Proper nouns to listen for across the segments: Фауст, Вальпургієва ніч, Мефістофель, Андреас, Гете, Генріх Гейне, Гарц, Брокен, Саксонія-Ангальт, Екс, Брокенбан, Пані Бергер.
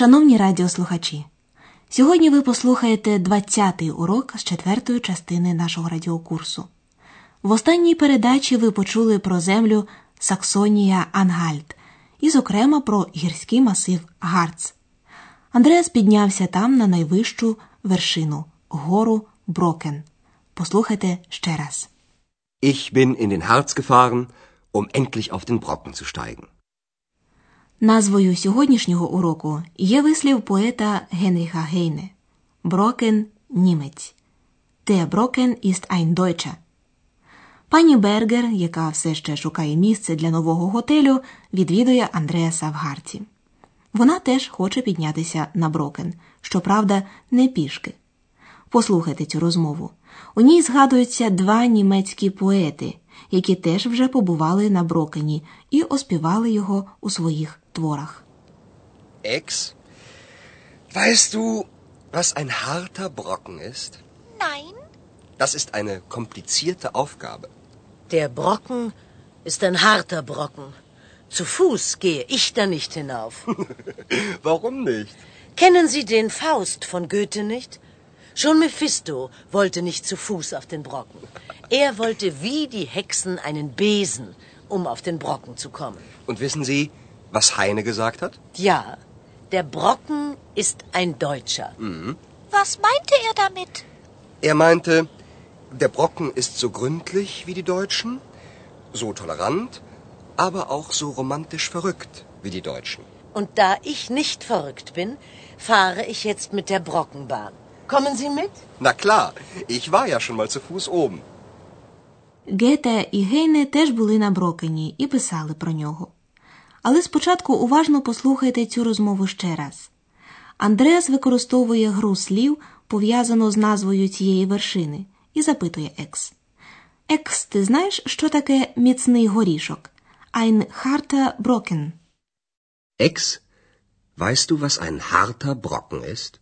Шановні радіослухачі, сьогодні ви послухаєте 20-й урок з 4-ї частини нашого радіокурсу. В останній передачі ви почули про землю Саксонія-Ангальт і, зокрема, про гірський масив Гарц. Андреас піднявся там на найвищу вершину – гору Брокен. Послухайте ще раз. Ich bin in den Harz gefahren, um endlich auf den Brocken zu steigen. Назвою сьогоднішнього уроку є вислів поета Генріха Гейне. Брокен – німець. Der Brocken ist ein Deutscher. Пані Бергер, яка все ще шукає місце для нового готелю, відвідує Андреаса в Гарці. Вона теж хоче піднятися на Брокен, щоправда, не пішки. Послухайте цю розмову. У ній згадуються два німецькі поети, які теж вже побували на Брокені і оспівали його у своїх творах. Екс, weißt du, was ein harter Brocken ist? Nein. Das ist eine komplizierte Aufgabe. Der Brocken ist ein harter Brocken. Zu Fuß gehe ich da nicht hinauf. Warum nicht? Kennen Sie den Faust von Goethe nicht? Schon Mephisto wollte nicht zu Fuß auf den Brocken. Er wollte wie die Hexen einen Besen, um auf den Brocken zu kommen. Und wissen Sie, was Heine gesagt hat? Ja, der Brocken ist ein Deutscher. Mhm. Was meinte er damit? Er meinte, der Brocken ist so gründlich wie die Deutschen, so tolerant, aber auch so romantisch verrückt wie die Deutschen. Und da ich nicht verrückt bin, fahre ich jetzt mit der Brockenbahn. Kommen Sie mit? Na klar, ich war ja schon mal zu Fuß oben. Гете і Гейне теж були на Брокені і писали про нього. Але спочатку уважно послухайте цю розмову ще раз. Андреас використовує гру слів, пов'язану з назвою цієї вершини, і запитує Екс. Екс, ти знаєш, що таке міцний горішок? Ein harter Brocken. Екс, weißt du, was ein harter Brocken ist?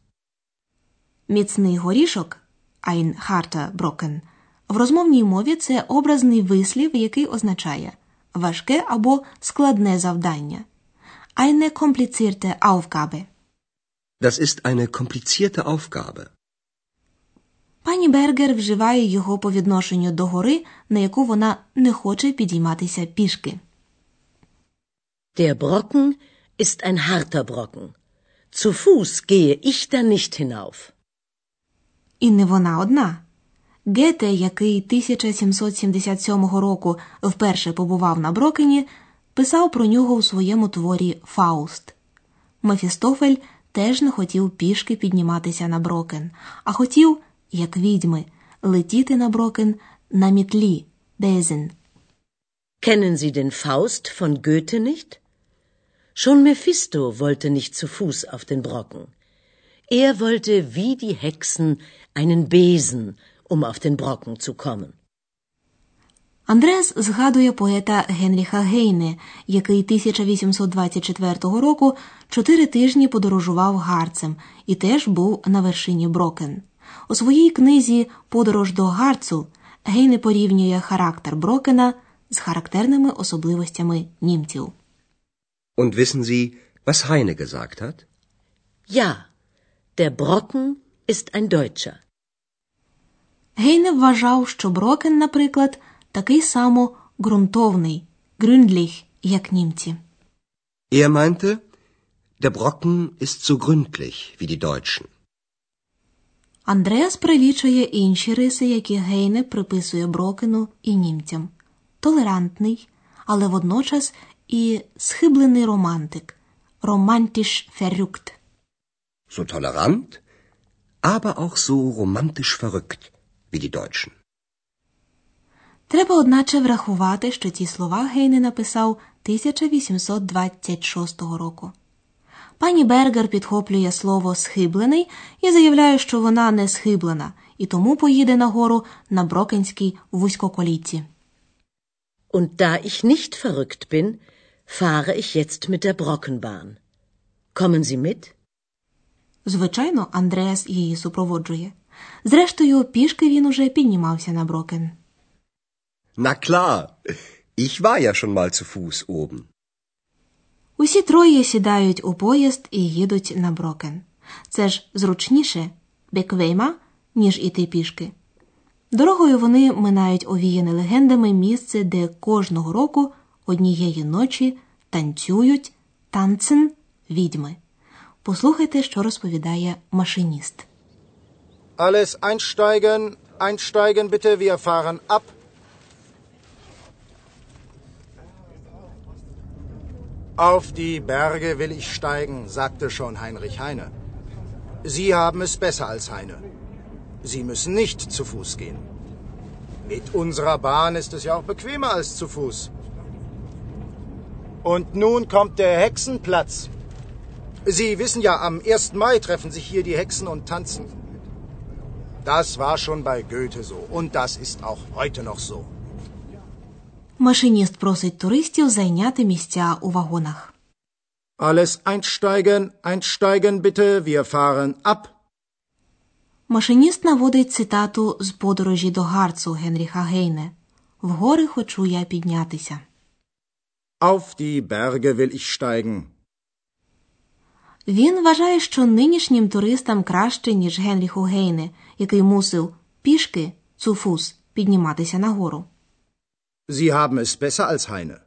Міцний горішок, ein harter Brocken, в розмовній мові це образний вислів, який означає важке або складне завдання. Eine komplizierte Aufgabe. Das ist eine komplizierte Aufgabe. Пані Бергер вживає його по відношенню до гори, на яку вона не хоче підійматися пішки. Der Brocken ist ein harter Brocken. Zu Fuß gehe ich da nicht hinauf. І не вона одна. Гете, який 1777 року вперше побував на Брокені, писав про нього у своєму творі «Фауст». Мефістофель теж не хотів пішки підніматися на Брокен, а хотів, як відьми, летіти на Брокен на мітлі – «Besen». Kennen Sie den Faust von Goethe nicht? Schon Mephisto wollte nicht zu Fuß auf den Brocken. Er wollte wie die Hexen einen Besen, um auf den Brocken zu kommen. Андреас згадує поета Генріха Гейне, який 1824 року 4 тижні подорожував Гарцем і теж був на вершині Брокен. У своїй книзі «Подорож до Гарцу» Гейне порівнює характер Брокена з характерними особливостями німців. Und wissen Sie, was Heine gesagt hat? Ja. Der Brocken ist ein Deutscher. Гейне вважав, що Брокен, наприклад, такий само ґрунтовний, gründlich, як німці. Er meinte, der Brocken ist so gründlich wie die Deutschen. Андреас прилічує інші риси, які Гейне приписує Брокену і німцям. Толерантний, але водночас і схиблений романтик. Romantisch verrückt. So tolerant, aber auch so romantisch verrückt, wie die Deutschen. Треба, одначе, врахувати, що ці слова Гейне написав 1826 року. Пані Бергер підхоплює слово «схиблений» і заявляє, що вона не схиблена, і тому поїде нагору на Брокенській вузькоколійці. Und da ich nicht verrückt bin, fahre ich jetzt mit der Brockenbahn. Kommen Sie mit? Звичайно, Андреас її супроводжує. Зрештою, пішки він уже піднімався на Брокен. Na klar, ich war ja schon mal zu Fuß oben. Усі троє сідають у поїзд і їдуть на Брокен. Це ж зручніше, беквейма, ніж іти пішки. Дорогою вони минають овіяне легендами місце, де кожного року однієї ночі танцюють танцин відьми. Послухайте, що розповідає машиніст. Alles einsteigen, einsteigen bitte, wir fahren ab. Auf die Berge will ich steigen, sagte schon Heinrich Heine. Sie haben es besser als Heine. Sie müssen nicht zu Fuß gehen. Mit unserer Bahn ist es ja auch bequemer als zu Fuß. Und nun kommt der Hexenplatz. Sie wissen ja, am 1. Mai treffen sich hier die Hexen und tanzen. Das war schon bei Goethe so und das ist auch heute noch so. Машиніст просить туристів зайняти місця у вагонах. Alles einsteigen, einsteigen bitte, wir fahren ab. Машиніст наводить цитату з подорожі до Гарцу Генріха Гейне. «Вгори хочу я піднятися». Auf die Berge will ich steigen. Він вважає, що нинішнім туристам краще, ніж Генріху Гейне, який мусив пішки, zu Fuß, підніматися нагору. Sie haben es besser als Heine.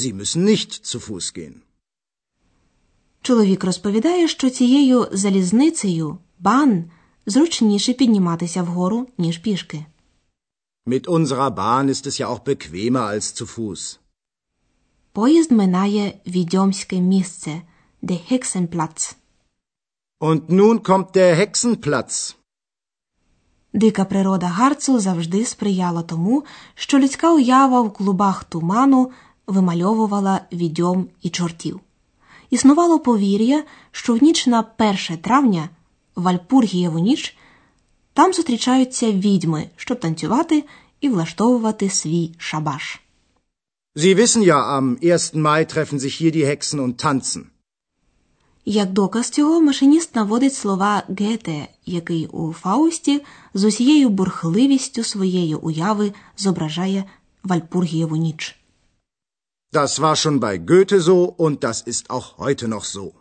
Sie müssen nicht zu Fuß gehen. Чоловік розповідає, що цією залізницею, бан, зручніше підніматися вгору, ніж пішки. Mit unserer Bahn ist es ja auch bequemer als zu Fuß. Поїзд минає відьомське місце, де Hexenplatz. Und nun kommt der Hexenplatz. Дика природа Гарцу завжди сприяла тому, що людська уява в клубах туману вимальовувала відьом і чортів. Існувало повір'я, що в ніч на 1 травня, Вальпургієву ніч, там зустрічаються відьми, щоб танцювати і влаштовувати свій шабаш. Sie wissen ja, am 1. Mai treffen sich hier die Hexen und tanzen. Як доказ цього, машиніст наводить слова Гете, який у Фаусті з усією бурхливістю своєї уяви зображає Вальпургієву ніч. Das war schon bei Goethe so und das ist auch heute noch so.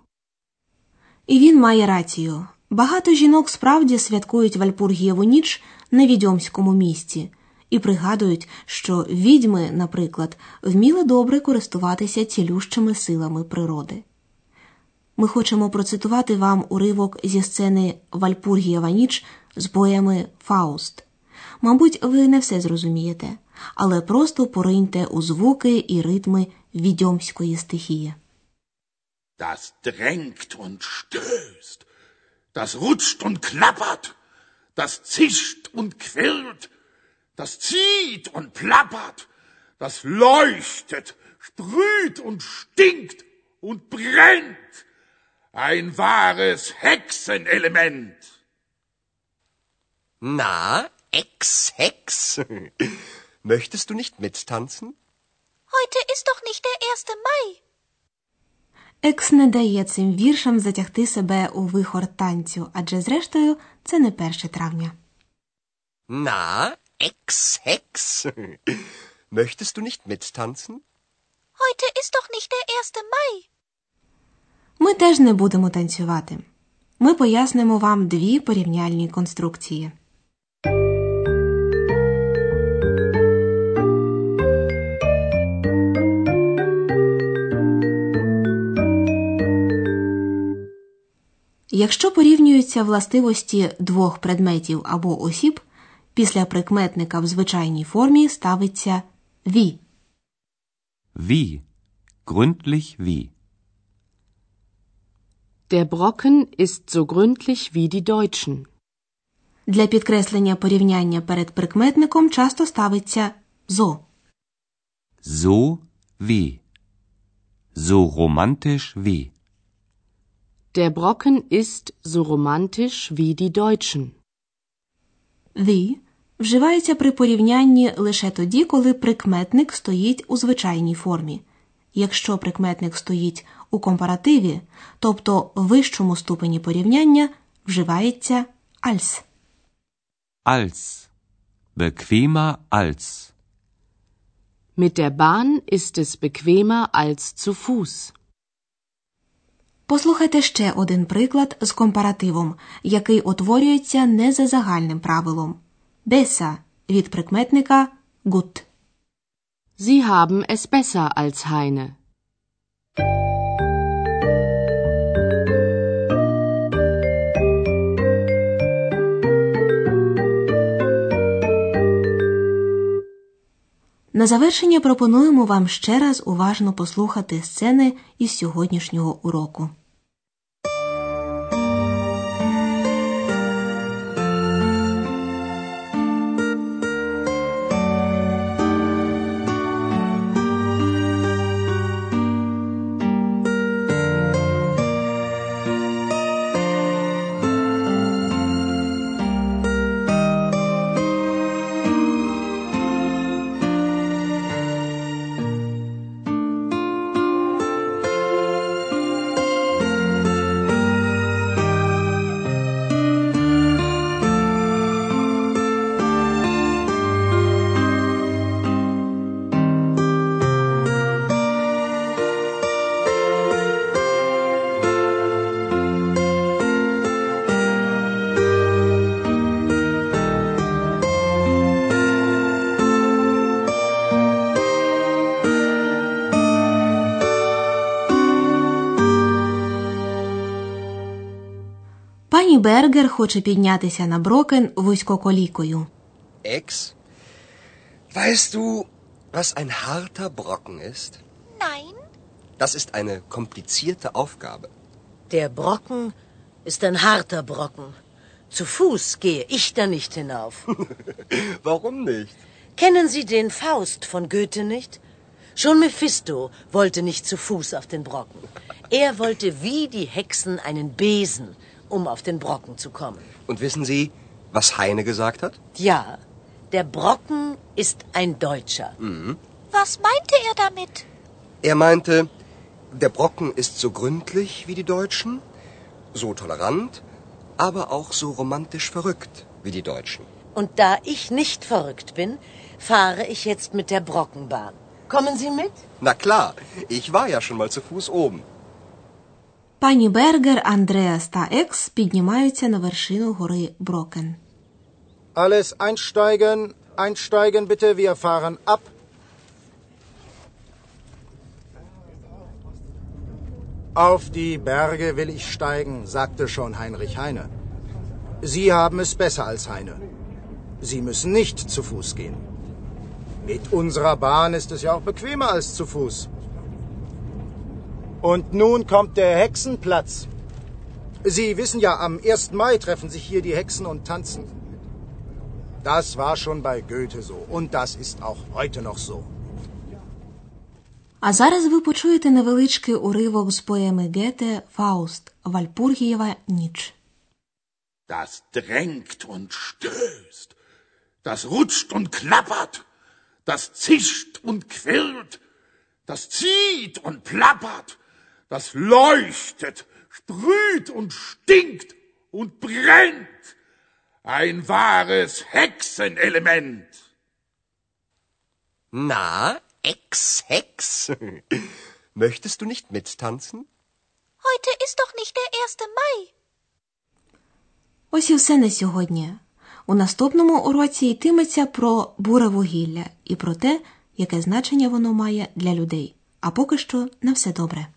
І він має рацію. Багато жінок справді святкують Вальпургієву ніч на відьомському місці і пригадують, що відьми, наприклад, вміли добре користуватися цілющими силами природи. Ми хочемо процитувати вам уривок зі сцени «Вальпургієва ніч» з боями «Фауст». Мабуть, ви не все зрозумієте, але просто пориньте у звуки і ритми відьомської стихії. Das drängt und stößt, das rutscht und klappert, das zischt und quirlt, das zieht und plappert, das leuchtet, sprüht und stinkt und brennt. Ein wahres Hexenelement. Na, Ex, Hex, möchtest du nicht mittanzen? Heute ist doch nicht der 1. Mai. Екс не дає цим віршам затягти себе у вихор танцю, адже зрештою це не 1 травня. Na, Ex, Hex, möchtest du nicht mittanzen? Heute ist doch nicht der 1. Mai. Ми теж не будемо танцювати. Ми пояснимо вам дві порівняльні конструкції. Якщо порівнюються властивості двох предметів або осіб, після прикметника в звичайній формі ставиться «wie». «Wie» – «gründlich wie». Der Brocken ist so gründlich wie die Deutschen. Для підкреслення порівняння перед прикметником часто ставиться so. So wie. So romantisch wie. Der Brocken ist so romantisch wie die Deutschen. Wie вживається при порівнянні лише тоді, коли прикметник стоїть у звичайній формі. Якщо прикметник стоїть у компаративі, тобто вищому ступені порівняння, вживається als. Als. Bequemer als. Mit der Bahn ist es bequemer als zu Fuß. Послухайте ще один приклад з компаративом, який утворюється не за загальним правилом. Besser від прикметника gut. Sie haben es besser als Heine. На завершення пропонуємо вам ще раз уважно послухати сцени із сьогоднішнього уроку. Пані Бергер хоче піднятися на Брокен вузькоколійкою. Екс, weißt du, was ein harter Brocken ist? Nein. Das ist eine komplizierte Aufgabe. Der Brocken ist ein harter Brocken. Zu Fuß gehe ich da nicht hinauf. Warum nicht? Kennen Sie den Faust von Goethe nicht? Schon Mephisto wollte nicht zu Fuß auf den Brocken. Er wollte wie die Hexen einen Besen, auf den Brocken zu kommen. Und wissen Sie, was Heine gesagt hat? Ja, der Brocken ist ein Deutscher. Mhm. Was meinte er damit? Er meinte, der Brocken ist so gründlich wie die Deutschen, so tolerant, aber auch so romantisch verrückt wie die Deutschen. Und da ich nicht verrückt bin, fahre ich jetzt mit der Brockenbahn. Kommen Sie mit? Na klar, ich war ja schon mal zu Fuß oben. Пані Бергер, Андреас та Екс піднімаються на вершину гори Брокен. Alles einsteigen, einsteigen bitte, wir fahren ab. Auf die Berge will ich steigen, sagte schon Heinrich Heine. Sie haben es besser als Heine. Sie müssen nicht zu Fuß gehen. Mit unserer Bahn ist es ja auch bequemer als zu Fuß. Und nun kommt der Hexenplatz. Sie wissen ja, am 1. Mai treffen sich hier die Hexen und tanzen. Das war schon bei Goethe so, und das ist auch heute noch so. А зараз ви почуєте невеличкий уривок з поеми Гете «Фауст» «Вальпургієва ніч». Das drängt und stößt, das rutscht und klappert, das zischt und quirlt, das zieht und plappert. Das leuchtet, sprüht und stinkt und brennt. Ein wahres Hexenelement. Na, Ex, Hex, möchtest du nicht mittanzen? Heute ist doch nicht der 1. Mai. Ось і все на сьогодні. У наступному уроці йтиметься про буревугілля і про те, яке значення воно має для людей. А поки що на все добре.